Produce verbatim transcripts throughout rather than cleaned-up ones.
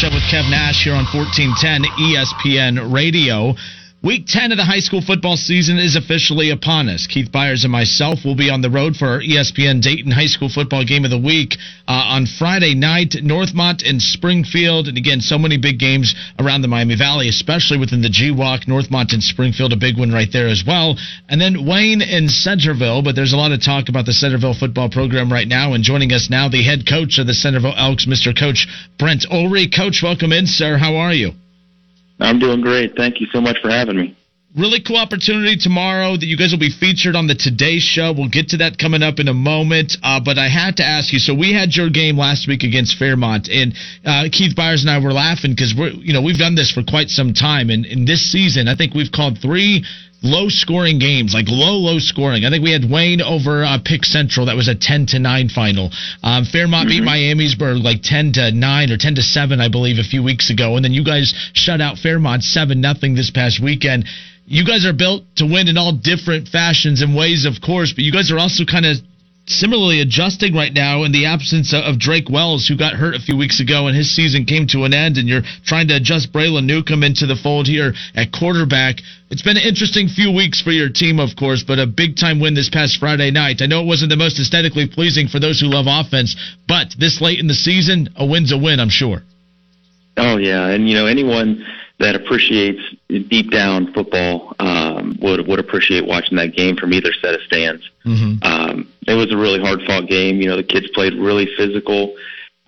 Catch Up with Kev Nash here on fourteen ten E S P N Radio. Week ten of the high school football season is officially upon us. Keith Byers and myself will be on the road for our E S P N Dayton High School Football Game of the Week uh, on Friday night, Northmont and Springfield. And again, so many big games around the Miami Valley, especially within the G WAC. Northmont and Springfield, a big one right there as well. And then Wayne and Centerville, but there's a lot of talk about the Centerville football program right now. And joining us now, the head coach of the Centerville Elks, Mister Coach Brent Ulrey. Coach, welcome in, sir. How are you? I'm doing great. Thank you so much for having me. Really cool opportunity tomorrow that you guys will be featured on the Today Show. We'll get to that coming up in a moment. Uh, but I had to ask you, so we had your game last week against Fairmont, and uh, Keith Byers and I were laughing because we're, you know, we've done this for quite some time. And in this season, I think we've called three low-scoring games, like low, low scoring. I think we had Wayne over uh, Pick Central. That was a ten to nine final. Um, Fairmont mm-hmm. beat Miamisburg like ten to nine or ten to seven, I believe, a few weeks ago. And then you guys shut out Fairmont seven nothing this past weekend. You guys are built to win in all different fashions and ways, of course, but you guys are also kind of similarly adjusting right now in the absence of Drake Wells, who got hurt a few weeks ago and his season came to an end, and you're trying to adjust Braylon Newcomb into the fold here at quarterback. It's been an interesting few weeks for your team, of course, but a big-time win this past Friday night. I know it wasn't the most aesthetically pleasing for those who love offense, but this late in the season, a win's a win, I'm sure. Oh, yeah, and, you know, anyone that appreciates deep down football um, would would appreciate watching that game from either set of stands. Mm-hmm. Um, it was a really hard fought game. You know, the kids played really physical.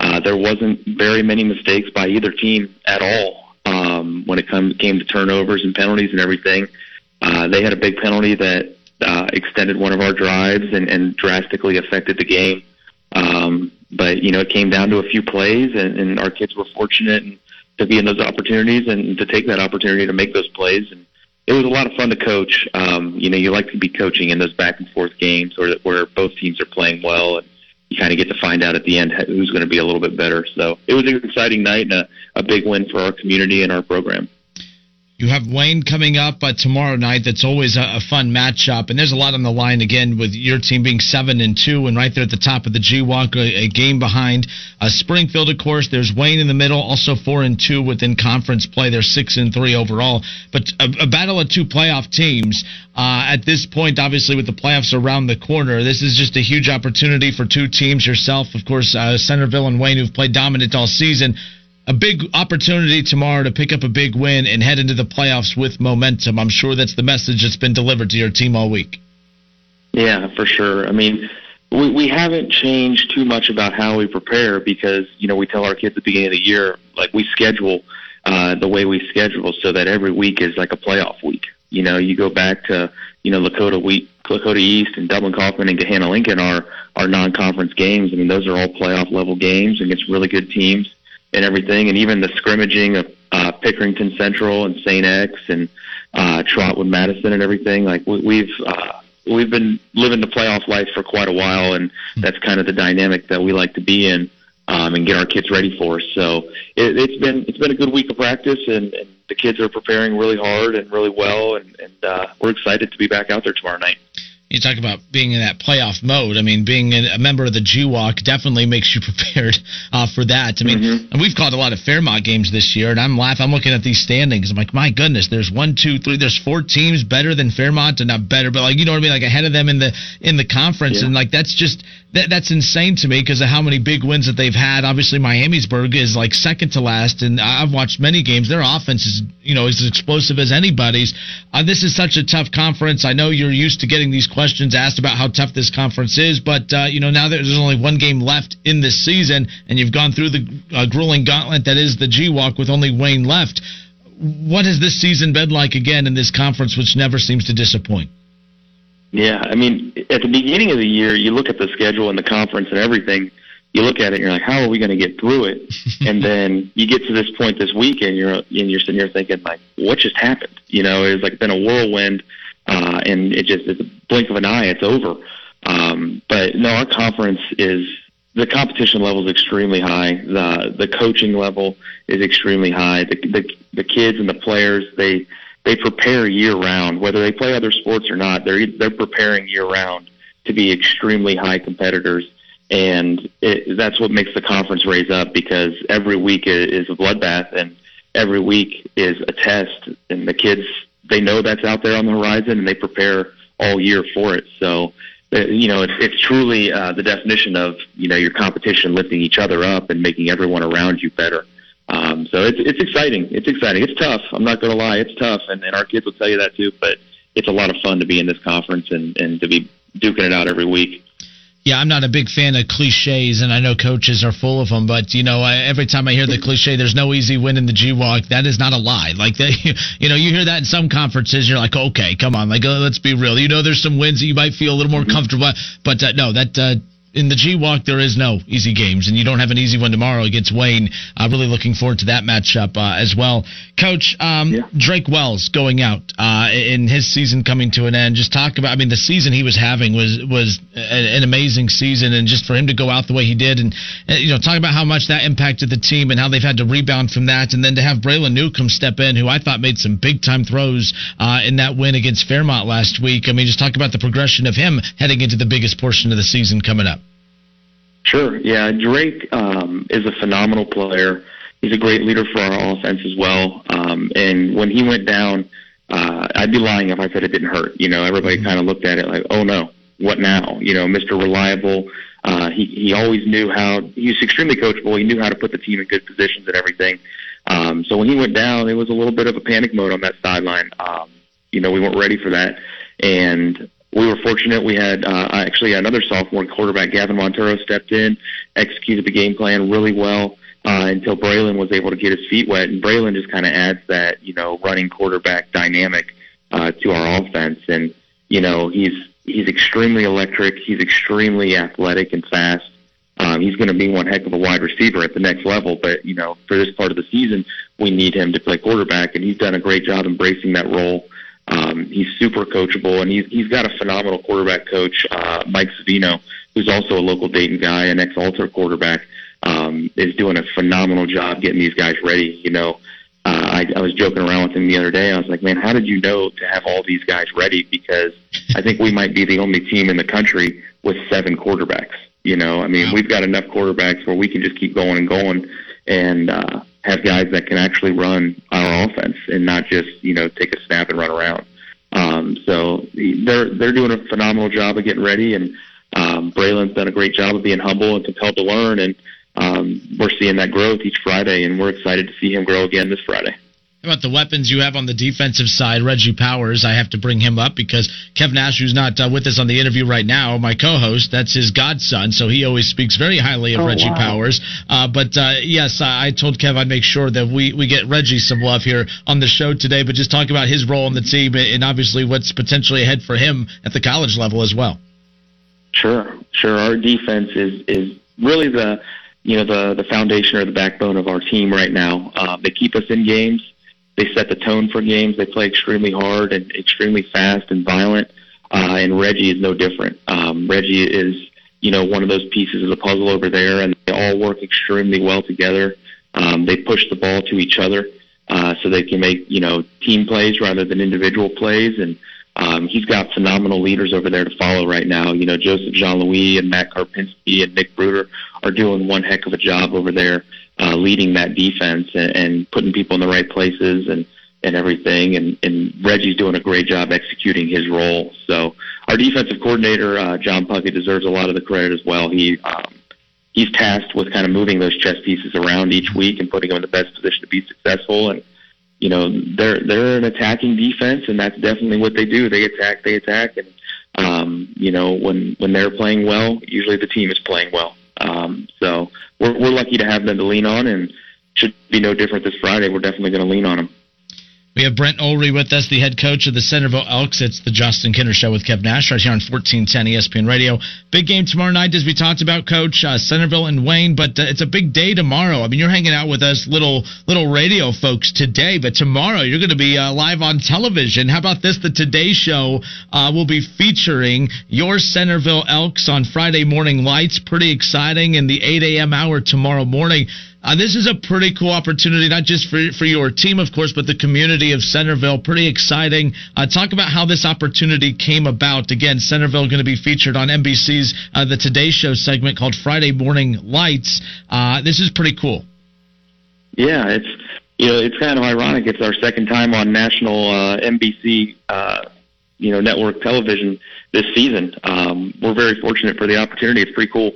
Uh, there wasn't very many mistakes by either team at all um, when it come, came to turnovers and penalties and everything. Uh, they had a big penalty that uh, extended one of our drives and, and drastically affected the game. Um, but you know, it came down to a few plays, and, and our kids were fortunate and to be in those opportunities and to take that opportunity to make those plays. And it was a lot of fun to coach. Um, you know, you like to be coaching in those back and forth games or that where both teams are playing well, and you kind of get to find out at the end who's going to be a little bit better. So it was an exciting night and a, a big win for our community and our program. You have Wayne coming up uh, tomorrow night. That's always a, a fun matchup, and there's a lot on the line again with your team being seven and two, and right there at the top of the G WAC, a, a game behind uh, Springfield. Of course, there's Wayne in the middle, also four and two within conference play. They're six and three overall, but a, a battle of two playoff teams uh, at this point. Obviously, with the playoffs around the corner, this is just a huge opportunity for two teams. Yourself, of course, uh, Centerville and Wayne, who've played dominant all season. A big opportunity tomorrow to pick up a big win and head into the playoffs with momentum. I'm sure that's the message that's been delivered to your team all week. Yeah, for sure. I mean, we, we haven't changed too much about how we prepare because, you know, we tell our kids at the beginning of the year, like we schedule uh, the way we schedule so that every week is like a playoff week. You know, you go back to, you know, Lakota week, Lakota East and Dublin Kaufman and Gahanna Lincoln are our non-conference games. I mean, those are all playoff level games against really good teams and everything, and even the scrimmaging of uh, Pickerington Central and Saint X and uh, Trotwood Madison and everything. Like we, we've uh, we've been living the playoff life for quite a while, and that's kind of the dynamic that we like to be in um, and get our kids ready for. So it, it's been it's been a good week of practice, and, and the kids are preparing really hard and really well, and, and uh, we're excited to be back out there tomorrow night. You talk about being in that playoff mode. I mean, being a member of the G WAC definitely makes you prepared uh, for that. I mean, mm-hmm. and we've called a lot of Fairmont games this year, and I'm laughing. I'm looking at these standings. I'm like, my goodness, there's one, two, three. There's four teams better than Fairmont, and not better, but like you know what I mean, like ahead of them in the in the conference, yeah. and like that's just that, that's insane to me because of how many big wins that they've had. Obviously, Miamisburg is like second to last, and I've watched many games. Their offense is you know as explosive as anybody's. Uh, this is such a tough conference. I know you're used to getting these questions asked about how tough this conference is, but uh, you know now that there's only one game left in this season, and you've gone through the uh, grueling gauntlet that is the G WAC with only Wayne left. What has this season been like again in this conference, which never seems to disappoint? Yeah, I mean, at the beginning of the year, you look at the schedule and the conference and everything. You look at it, and you're like, how are we going to get through it? And then you get to this point this week, and you're and you're sitting here thinking like, what just happened? You know, it's like been a whirlwind. Uh, and it just, it's a blink of an eye, it's over. Um, but no, our conference is, the competition level is extremely high. The the coaching level is extremely high. The, the, the kids and the players, they, they prepare year round, whether they play other sports or not, they're, they're preparing year round to be extremely high competitors. And it, that's what makes the conference raise up, because every week is a bloodbath and every week is a test. And the kids, they know that's out there on the horizon, and they prepare all year for it. So, you know, it's, it's truly uh, the definition of, you know, your competition lifting each other up and making everyone around you better. Um, so it's it's exciting. It's exciting. It's tough. I'm not going to lie. It's tough. And, and our kids will tell you that too. But it's a lot of fun to be in this conference and, and to be duking it out every week. Yeah, I'm not a big fan of cliches, and I know coaches are full of them, but, you know, I, every time I hear the cliche, there's no easy win in the G WAC, that is not a lie. Like, they, you know, you hear that in some conferences, you're like, okay, come on, like, oh, let's be real. You know, there's some wins that you might feel a little more comfortable, but uh, no, that uh, in the G WAC, there is no easy games, and you don't have an easy one tomorrow against Wayne. I'm really looking forward to that matchup uh, as well. Coach, um, yeah. Drake Wells going out uh, in his season coming to an end. Just talk about, I mean, the season he was having was was an amazing season, and just for him to go out the way he did, and, you know, talk about how much that impacted the team and how they've had to rebound from that, and then to have Braylon Newcomb step in, who I thought made some big-time throws uh, in that win against Fairmont last week. I mean, just talk about the progression of him heading into the biggest portion of the season coming up. Sure. Yeah, Drake um, is a phenomenal player. He's a great leader for our offense as well. Um, and when he went down, uh, I'd be lying if I said it didn't hurt. You know, everybody kind of looked at it like, oh, no, what now? You know, Mister Reliable, uh, he, he always knew how – he was extremely coachable. He knew how to put the team in good positions and everything. Um, so when he went down, it was a little bit of a panic mode on that sideline. Um, you know, we weren't ready for that. And – we were fortunate. We had uh, actually another sophomore quarterback, Gavin Montero, stepped in, executed the game plan really well uh, until Braylon was able to get his feet wet. And Braylon just kind of adds that, you know, running quarterback dynamic uh, to our offense. And, you know, he's he's extremely electric. He's extremely athletic and fast. Um, he's going to be one heck of a wide receiver at the next level. But, you know, for this part of the season, we need him to play quarterback. And he's done a great job embracing that role. Um, he's super coachable, and he's, he's got a phenomenal quarterback coach, uh, Mike Savino, who's also a local Dayton guy, an ex-Altar quarterback, um, is doing a phenomenal job getting these guys ready. You know, uh, I, I was joking around with him the other day. I was like, man, how did you know to have all these guys ready? Because I think we might be the only team in the country with seven quarterbacks. You know, I mean, we've got enough quarterbacks where we can just keep going and going and, uh, have guys that can actually run our offense and not just, you know, take a snap and run around. Um, so they're they're doing a phenomenal job of getting ready, and um, Braylon's done a great job of being humble and compelled to learn, and um, we're seeing that growth each Friday, and we're excited to see him grow again this Friday. How about the weapons you have on the defensive side? Reggie Powers, I have to bring him up because Kevin Nash, who's not uh, with us on the interview right now, my co-host, that's his godson, so he always speaks very highly of oh, Reggie wow. Powers. Uh, but, uh, yes, I told Kev I'd make sure that we, we get Reggie some love here on the show today, but just talk about his role on the team and obviously what's potentially ahead for him at the college level as well. Sure, sure. Our defense is, is really the, you know, the, the foundation or the backbone of our team right now. Uh, they keep us in games. They set the tone for games. They play extremely hard and extremely fast and violent, uh, and Reggie is no different. Um, Reggie is, you know, one of those pieces of the puzzle over there, and they all work extremely well together. Um, they push the ball to each other uh, so they can make, you know, team plays rather than individual plays, and um, he's got phenomenal leaders over there to follow right now. You know, Joseph Jean-Louis and Matt Karpinski and Nick Bruder are doing one heck of a job over there. Uh, leading that defense and, and putting people in the right places and, and everything. And, and Reggie's doing a great job executing his role. So our defensive coordinator, uh, John Puckett, deserves a lot of the credit as well. He um, he's tasked with kind of moving those chess pieces around each week and putting them in the best position to be successful. And, you know, they're, they're an attacking defense, and that's definitely what they do. They attack, they attack. And, um, you know, when, when they're playing well, usually the team is playing well. Um, so we're, we're lucky to have them to lean on, and should be no different this Friday. We're definitely going to lean on them. We have Brent Ulrey with us, the head coach of the Centerville Elks. It's the Justin Kinner Show with Kev Nash right here on fourteen ten E S P N Radio. Big game tomorrow night, as we talked about, Coach, uh, Centerville and Wayne, but uh, it's a big day tomorrow. I mean, you're hanging out with us little little radio folks today, but tomorrow you're going to be uh, live on television. How about this? The Today Show uh, will be featuring your Centerville Elks on Friday morning lights. Pretty exciting in the eight a.m. hour tomorrow morning. Uh, this is a pretty cool opportunity, not just for, for your team, of course, but the community of Centerville. Pretty exciting. Uh, talk about how this opportunity came about. Again, Centerville going to be featured on N B C's uh, the Today Show segment called Friday Morning Lights. Uh, this is pretty cool. Yeah, it's you know it's kind of ironic. It's our second time on national uh, N B C uh, you know network television this season. Um, we're very fortunate for the opportunity. It's pretty cool.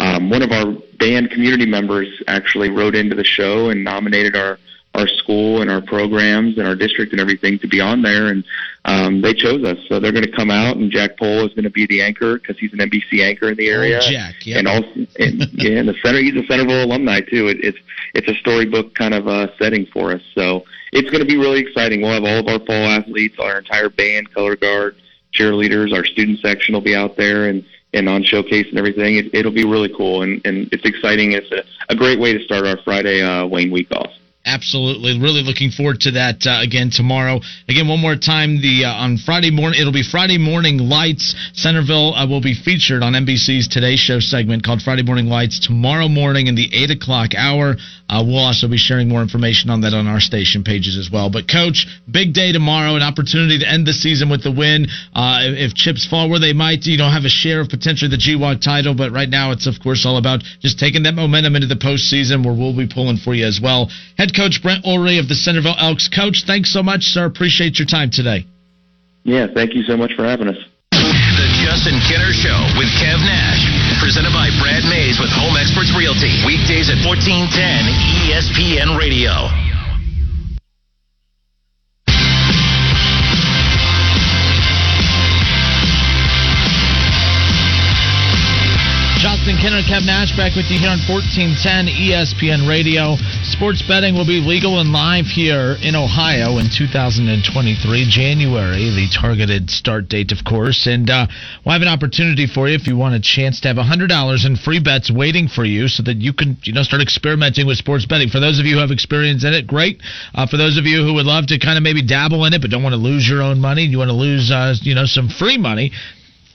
Um, one of our band community members actually wrote into the show and nominated our, our school and our programs and our district and everything to be on there, and um, they chose us. So they're going to come out, and Jack Pohl is going to be the anchor because he's an N B C anchor in the area. Oh, Jack, yeah. And, also, and, yeah, and the center, he's a Centerville alumni, too. It, it's it's a storybook kind of uh, setting for us. So it's going to be really exciting. We'll have all of our fall athletes, our entire band, color guard, cheerleaders, our student section will be out there, and and on Showcase and everything. It, it'll be really cool, and, and it's exciting. It's a, a great way to start our Friday uh, Wayne week off. Absolutely. Really looking forward to that uh, again tomorrow. Again, one more time, the uh, on Friday morning, it'll be Friday Morning Lights. Centerville uh, will be featured on N B C's Today Show segment called Friday Morning Lights tomorrow morning in the eight o'clock hour. Uh, we'll also be sharing more information on that on our station pages as well. But, Coach, big day tomorrow, an opportunity to end the season with the win. Uh, if chips fall where they might, you know, have a share of potentially the G WAC title. But right now it's, of course, all about just taking that momentum into the postseason, where we'll be pulling for you as well. Head Coach Brent Ulrey of the Centerville Elks. Coach, thanks so much, sir. Appreciate your time today. Yeah, thank you so much for having us. The Justin Kinner Show with Kev Nash, presented by Brad Mays with Home Experts Realty. Weekdays at fourteen ten E S P N Radio. Justin Kinner, Kev Nash back with you here on fourteen ten E S P N Radio. Sports betting will be legal and live here in Ohio in two thousand twenty-three, January, the targeted start date, of course. And uh, we'll have an opportunity for you if you want a chance to have one hundred dollars in free bets waiting for you so that you can you know, start experimenting with sports betting. For those of you who have experience in it, great. Uh, for those of you who would love to kind of maybe dabble in it but don't want to lose your own money, you want to lose uh, you know some free money,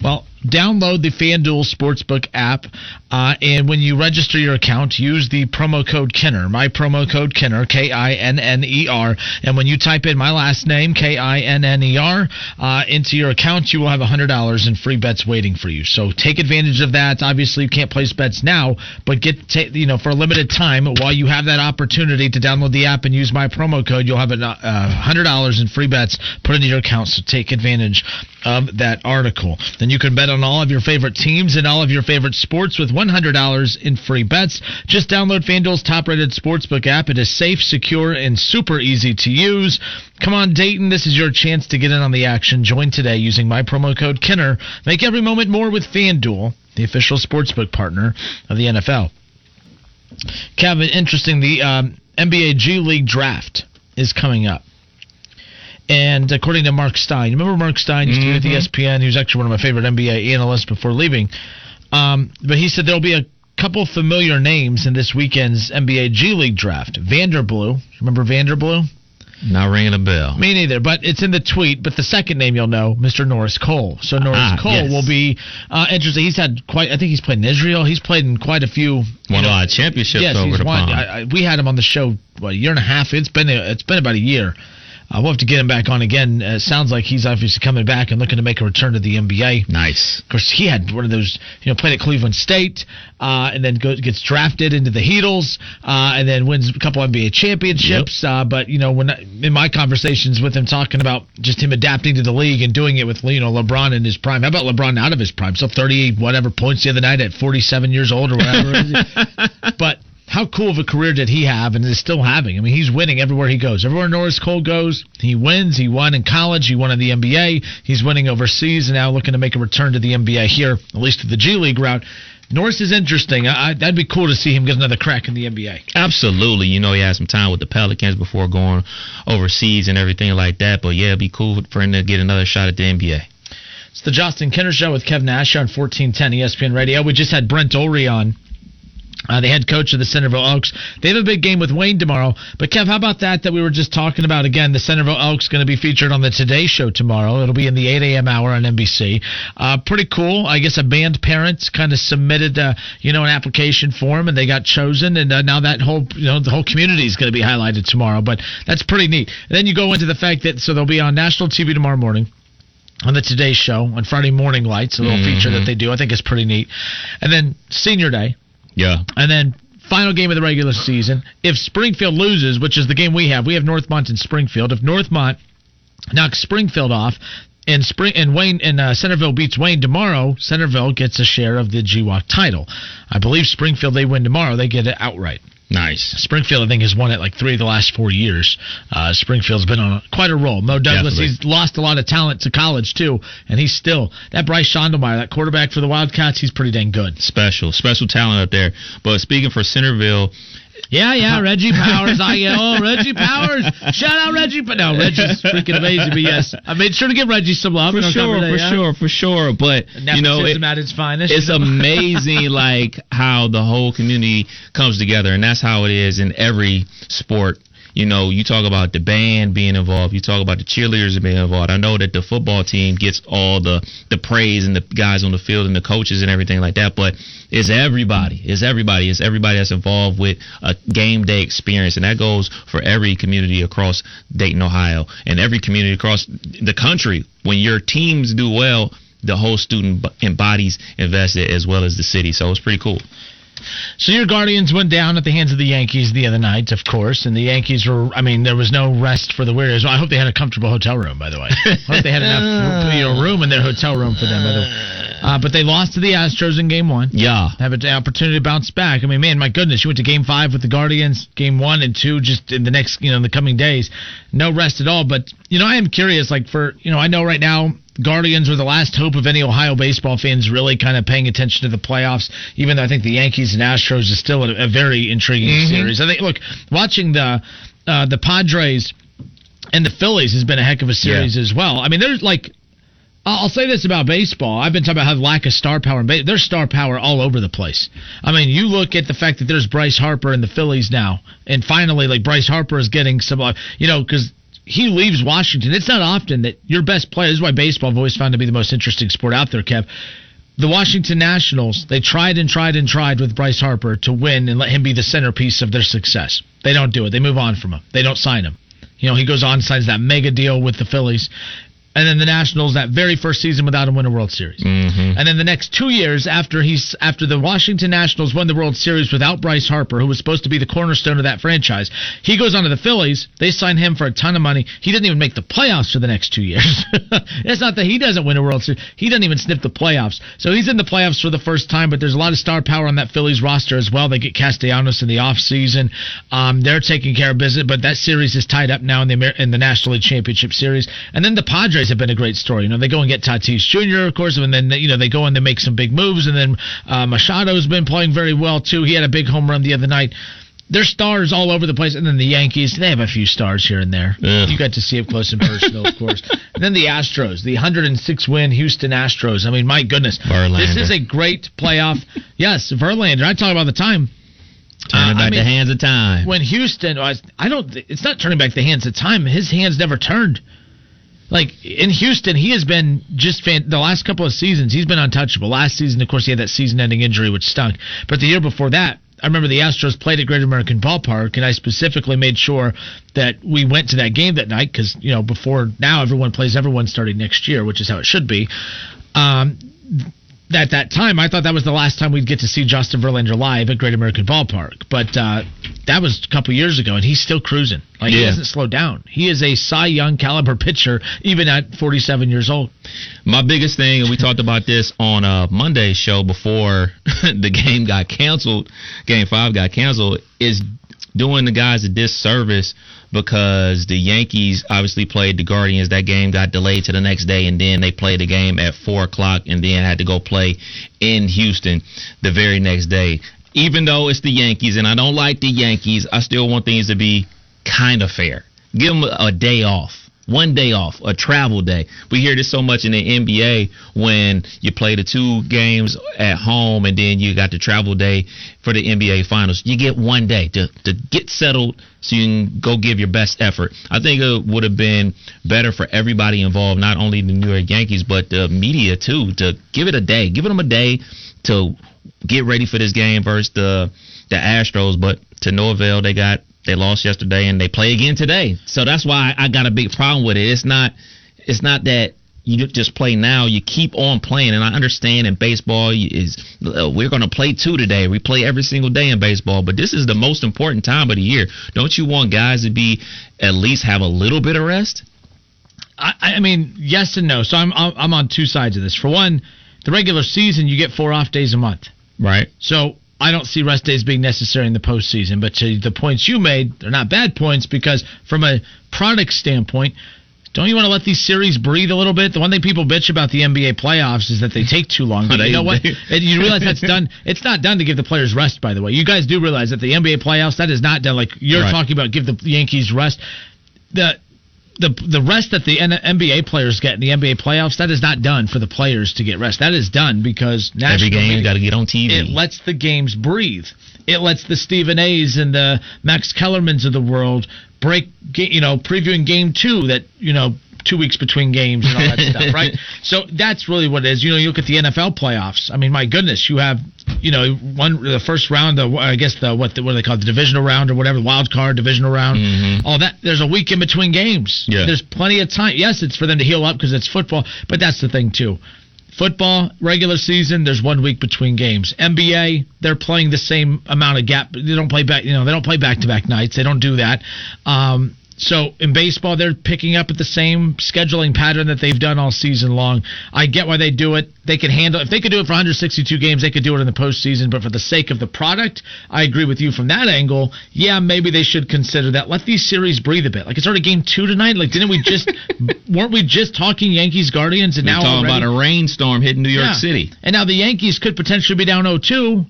well, download the FanDuel Sportsbook app, uh, and when you register your account, use the promo code Kinner, my promo code Kinner, K I N N E R. And when you type in my last name, K I N N E R, uh, into your account, you will have one hundred dollars in free bets waiting for you. So take advantage of that. Obviously, you can't place bets now, but get ta- you know for a limited time, while you have that opportunity to download the app and use my promo code, you'll have a, uh, one hundred dollars in free bets put into your account. So take advantage of that article. Then you can bet on all of your favorite teams and all of your favorite sports with one hundred dollars in free bets. Just download FanDuel's top-rated sportsbook app. It is safe, secure, and super easy to use. Come on, Dayton, this is your chance to get in on the action. Join today using my promo code Kinner. Make every moment more with FanDuel, the official sportsbook partner of the N F L. Kevin, interesting, the um, N B A G League draft is coming up. And according to Mark Stein, you remember Mark Stein used to be at E S P N? He was actually one of my favorite N B A analysts before leaving. Um, but he said there'll be a couple familiar names in this weekend's N B A G League draft. Vanderblue. Remember Vanderblue? Not ringing a bell. Me neither, but it's in the tweet. But the second name you'll know, Mister Norris Cole. So Norris ah, Cole yes. will be uh, interesting. He's had quite, I think he's played in Israel. He's played in quite a few. Won a lot of championships yes, over he's the won. pond. I, I, we had him on the show what, a year and a half. It's been a, It's been about a year. Uh, we'll have to get him back on again. It uh, sounds like he's obviously coming back and looking to make a return to the N B A. Nice. Of course, he had one of those, you know, played at Cleveland State uh, and then go, gets drafted into the Heatles uh, and then wins a couple N B A championships. Yep. Uh, but, you know, when in my conversations with him talking about just him adapting to the league and doing it with, you know, LeBron in his prime. How about LeBron out of his prime? So thirty-whatever points the other night at forty-seven years old or whatever. But how cool of a career did he have and is still having? I mean, he's winning everywhere he goes. Everywhere Norris Cole goes, he wins. He won in college. He won in the N B A. He's winning overseas and now looking to make a return to the N B A here, at least to the G League route. Norris is interesting. I, that'd be cool to see him get another crack in the N B A. Absolutely. You know, he had some time with the Pelicans before going overseas and everything like that. But, yeah, it'd be cool for him to get another shot at the N B A. It's the Justin Kinner Show with Kev Nash on fourteen ten E S P N Radio. We just had Brent Ulrey on. Uh, the head coach of the Centerville Elks. They have a big game with Wayne tomorrow. But, Kev, how about that that we were just talking about? Again, the Centerville Elks going to be featured on the Today Show tomorrow. It'll be in the eight a.m. hour on N B C. Uh, pretty cool. I guess a band parent kind of submitted, uh, you know, an application form, and they got chosen. And uh, now that whole, you know, the whole community is going to be highlighted tomorrow. But that's pretty neat. And then you go into the fact that, so they'll be on national T V tomorrow morning. On the Today Show, on Friday Morning Lights, a little mm-hmm. feature that they do. I think it's pretty neat. And then Senior Day. Yeah. And then final game of the regular season. If Springfield loses, which is the game we have, we have Northmont and Springfield. If Northmont knocks Springfield off, and Spring and Wayne and uh, Centerville beats Wayne tomorrow, Centerville gets a share of the G WAC title. I believe Springfield, they win tomorrow, they get it outright. Nice. Springfield, I think, has won it like three of the last four years. Uh, Springfield's been on a, quite a roll. Mo Douglas, Definitely. He's lost a lot of talent to college, too, and he's still – that Bryce Schondelmeyer, that quarterback for the Wildcats, he's pretty dang good. Special. Special talent up there. But speaking for Centerville – Yeah, yeah, Reggie Powers. I oh, Reggie Powers. Shout out Reggie. But no, Reggie's freaking amazing. But yes, I made sure to give Reggie some love. For sure, for yeah. sure, for sure. But you know, it, at its finest, it's you know? amazing like how the whole community comes together, and that's how it is in every sport. You know, you talk about the band being involved. You talk about the cheerleaders being involved. I know that the football team gets all the, the praise and the guys on the field and the coaches and everything like that, but it's everybody. It's everybody. It's everybody that's involved with a game day experience, and that goes for every community across Dayton, Ohio, and every community across the country. When your teams do well, the whole student bodies invested as well as the city, so it's pretty cool. So your Guardians went down at the hands of the Yankees the other night, of course, and the Yankees were, I mean, there was no rest for the Warriors. I hope they had a comfortable hotel room, by the way. I hope they had enough you know, room in their hotel room for them. By the way. Uh, but they lost to the Astros in game one. Yeah. Have an opportunity to bounce back. I mean, man, my goodness, you went to game five with the Guardians, game one and two just in the next, you know, in the coming days. No rest at all. But, you know, I am curious, like for, you know, I know right now, Guardians were the last hope of any Ohio baseball fans really kind of paying attention to the playoffs, even though I think the Yankees and Astros is still a, a very intriguing mm-hmm. series. I think, look, watching the uh, the Padres and the Phillies has been a heck of a series yeah. as well. I mean, there's like, I'll say this about baseball. I've been talking about how the lack of star power. There's star power all over the place. I mean, you look at the fact that there's Bryce Harper in the Phillies now, and finally, like, Bryce Harper is getting some, you know, because he leaves Washington. It's not often that your best player, this is why baseball I've always found to be the most interesting sport out there, Kev. The Washington Nationals, they tried and tried and tried with Bryce Harper to win and let him be the centerpiece of their success. They don't do it. They move on from him. They don't sign him. You know, he goes on and signs that mega deal with the Phillies. And then the Nationals, that very first season without him, win a World Series. Mm-hmm. And then the next two years after he's after the Washington Nationals won the World Series without Bryce Harper, who was supposed to be the cornerstone of that franchise, he goes on to the Phillies. They sign him for a ton of money. He doesn't even make the playoffs for the next two years. It's not that he doesn't win a World Series. He doesn't even sniff the playoffs. So he's in the playoffs for the first time, but there's a lot of star power on that Phillies roster as well. They get Castellanos in the offseason. Um, they're taking care of business, but that series is tied up now in the, Amer- in the National League Championship Series. And then the Padres have been a great story. You know, they go and get Tatis Junior, of course, and then, you know, they go and they make some big moves, and then uh, Machado's been playing very well, too. He had a big home run the other night. There's stars all over the place, and then the Yankees, they have a few stars here and there. Ugh. You got to see it close and personal, of course. And then the Astros, the one oh six win Houston Astros. I mean, my goodness. Verlander. This is a great playoff. Yes, Verlander. I talk about the time. Turning uh, back I mean, the hands of time. When Houston, I don't, it's not turning back the hands of time. His hands never turned. Like, in Houston, he has been just fan- – the last couple of seasons, he's been untouchable. Last season, of course, he had that season-ending injury, which stunk. But the year before that, I remember the Astros played at Great American Ballpark, and I specifically made sure that we went to that game that night because, you know, before now, everyone plays everyone starting next year, which is how it should be. Um, at that time, I thought that was the last time we'd get to see Justin Verlander live at Great American Ballpark. But uh, that was a couple years ago, and he's still cruising. Like, yeah. He doesn't slow down. He is a Cy Young caliber pitcher, even at forty-seven years old. My biggest thing, and we talked about this on uh, Monday's show before the game got canceled, Game five got canceled, is doing the guys a disservice because the Yankees obviously played the Guardians. That game got delayed to the next day, and then they played the game at four o'clock and then had to go play in Houston the very next day. Even though it's the Yankees, and I don't like the Yankees, I still want things to be kind of fair. Give them a day off. One day off, a travel day. We hear this so much in the N B A when you play the two games at home and then you got the travel day for the N B A Finals. You get one day to, to get settled so you can go give your best effort. I think it would have been better for everybody involved, not only the New York Yankees, but the media too, to give it a day. Give them a day to get ready for this game versus the, the Astros, but to no avail. They got They lost yesterday, and they play again today. So that's why I got a big problem with it. It's not it's not that you just play now. You keep on playing. And I understand in baseball, is we're going to play two today. We play every single day in baseball. But this is the most important time of the year. Don't you want guys to be at least have a little bit of rest? I, I mean, yes and no. So I'm I'm on two sides of this. For one, the regular season, you get four off days a month. Right. So I don't see rest days being necessary in the postseason, but to the points you made, they're not bad points because from a product standpoint, don't you want to let these series breathe a little bit? The one thing people bitch about the N B A playoffs is that they take too long. But you know what? You realize that's done. It's not done to give the players rest, by the way. You guys do realize that the N B A playoffs, that is not done. Like you're right. Talking about give the Yankees rest. The The the rest that the N B A players get in the N B A playoffs, that is not done for the players to get rest. That is done because national every game you got to get on T V. It lets the games breathe. It lets the Stephen A's and the Max Kellermans of the world break. You know, previewing game two that you know two weeks between games and all that stuff, right? So that's really what it is. You know, you look at the N F L playoffs. I mean, my goodness, you have you know one the first round. The, I guess the what the, what do they call it? The divisional round or whatever, wild card, divisional round, mm-hmm. all that. There's a week in between games. Yeah. There's plenty of time. Yes, it's for them to heal up because it's football, but that's the thing too. Football, regular season, there's one week between games. N B A, they're playing the same amount of gap. They don't play back. You know, they don't play back to back nights. They don't do that. Um, So in baseball, they're picking up at the same scheduling pattern that they've done all season long. I get why they do it. They can handle if they could do it for one hundred sixty-two games, they could do it in the postseason. But for the sake of the product, I agree with you from that angle. Yeah, maybe they should consider that. Let these series breathe a bit. Like it's already game two tonight. Like didn't we just weren't we just talking Yankees Guardians and we're now talking already? About a rainstorm hitting New York yeah. City, and now the Yankees could potentially be down oh two.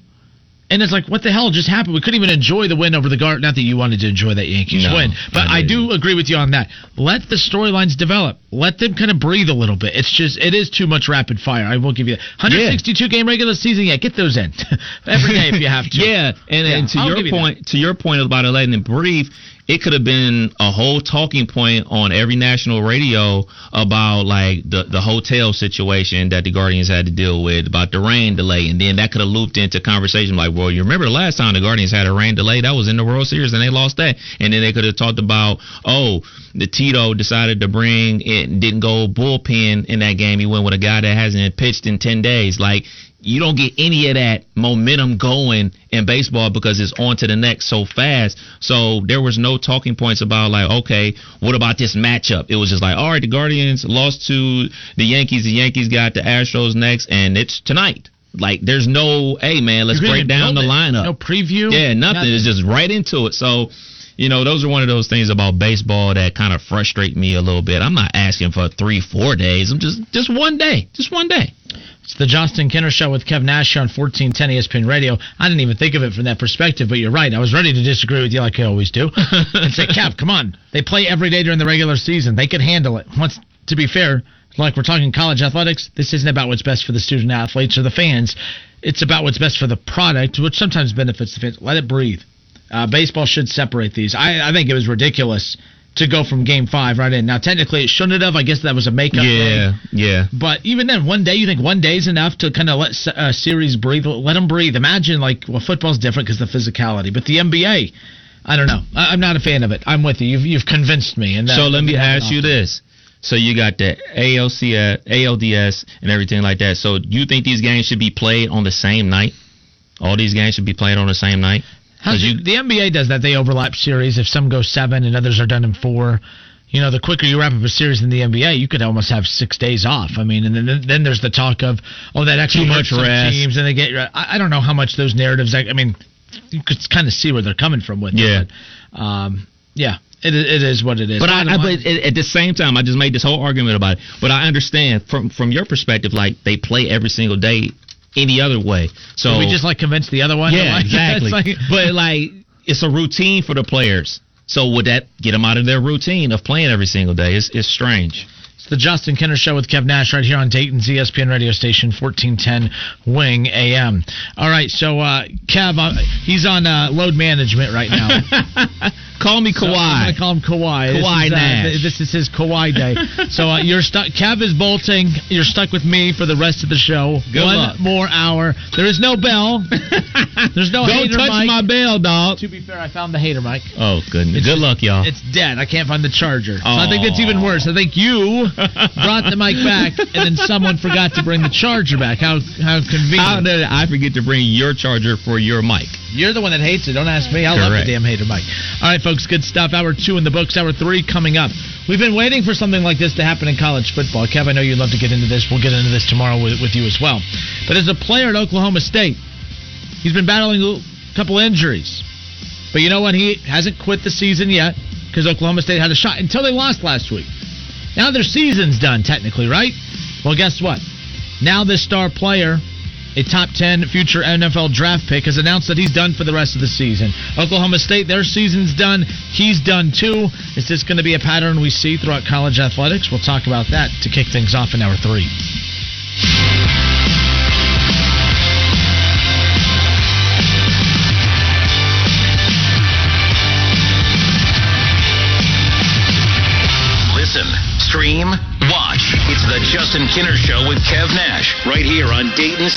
And it's like, what the hell just happened? We couldn't even enjoy the win over the Guardians. Not that you wanted to enjoy that Yankees no, win. But I, I do agree with you on that. Let the storylines develop. Let them kind of breathe a little bit. It's just, it is too much rapid fire. I will give you that. one hundred sixty-two game yeah. regular season. Yeah, get those in. Every day if you have to. yeah, and, yeah, and to, your point, you to your point about letting it breathe, it could have been a whole talking point on every national radio about like the, the hotel situation that the Guardians had to deal with, about the rain delay. And then that could have looped into conversation like, well, you remember the last time the Guardians had a rain delay? That was in the World Series and they lost that. And then they could have talked about, oh, the Tito decided to bring it, didn't go bullpen in that game. He went with a guy that hasn't pitched in ten days. Like, you don't get any of that momentum going in baseball because it's on to the next so fast. So there was no talking points about like, okay, what about this matchup? It was just like, all right, the Guardians lost to the Yankees. The Yankees got the Astros next, and it's tonight. Like, there's no, hey, man, let's break down the lineup. No preview? Yeah, nothing. It's just right into it. So, you know, those are one of those things about baseball that kind of frustrate me a little bit. I'm not asking for three, four days. I'm just, just one day, just one day. It's the Justin Kinner Show with Kevin Nash on fourteen ten E S P N Radio. I didn't even think of it from that perspective, but you're right. I was ready to disagree with you like I always do. And say, Kev, come on. They play every day during the regular season. They could handle it. Once, to be fair, like we're talking college athletics, this isn't about what's best for the student athletes or the fans. It's about what's best for the product, which sometimes benefits the fans. Let it breathe. Uh, baseball should separate these. I, I think it was ridiculous to go from game five right in. Now, technically, it shouldn't have. I guess that was a makeup. Yeah, thing. yeah. But even then, one day, you think one day is enough to kind of let a series breathe. Let them breathe. Imagine, like, well, football's different because of the physicality. But the N B A, I don't know. I'm not a fan of it. I'm with you. You've, you've convinced me. And that, so let me ask you this. So you got the A L C S, A L D S and everything like that. So you think these games should be played on the same night? All these games should be played on the same night? You, the N B A does that. They overlap series. If some go seven and others are done in four, you know, the quicker you wrap up a series in the N B A, you could almost have six days off. I mean, and then then there's the talk of, oh, that extra much rest teams, and they get. I, I don't know how much those narratives. I mean, you could kind of see where they're coming from with yeah. it. But, um, yeah. It, it is what it is. But, I, I, but at the same time, I just made this whole argument about it. But I understand from from your perspective, like they play every single day. Any other way. So Did we just like convince the other one? Yeah, like, exactly. Like, but like, it's a routine for the players. So would that get them out of their routine of playing every single day? It's, it's strange. It's the Justin Kinner Show with Kev Nash right here on Dayton's E S P N radio station, fourteen ten Wing A M. All right, so uh, Kev, uh, he's on uh, load management right now. Call me Kawhi. So I call him Kawhi. Kawhi this is, Nash. Uh, th- this is his Kawhi day. So uh, you're stuck. Kev is bolting. You're stuck with me for the rest of the show. Good One luck. more hour. There is no bell. There's no Don't hater mic. Don't touch my bell, dog. To be fair, I found the hater mic. Oh, goodness. It's, Good luck, y'all. It's dead. I can't find the charger. So I think that's even worse. I think you brought the mic back, and then someone forgot to bring the charger back. How how convenient. How did I forget to bring your charger for your mic? You're the one that hates it. Don't ask me. I Correct. love the damn hater mic. All right, folks, good stuff. Hour two in the books. Hour three coming up. We've been waiting for something like this to happen in college football. Kev, I know you'd love to get into this. We'll get into this tomorrow with, with you as well. But as a player at Oklahoma State, he's been battling a couple injuries. But you know what? He hasn't quit the season yet because Oklahoma State had a shot until they lost last week. Now their season's done, technically, right? Well, guess what? Now this star player, a top ten future N F L draft pick, has announced that he's done for the rest of the season. Oklahoma State, their season's done. He's done, too. Is this going to be a pattern we see throughout college athletics? We'll talk about that to kick things off in hour three. Listen, stream, watch. It's the Justin Kinner Show with Kev Nash right here on Dayton's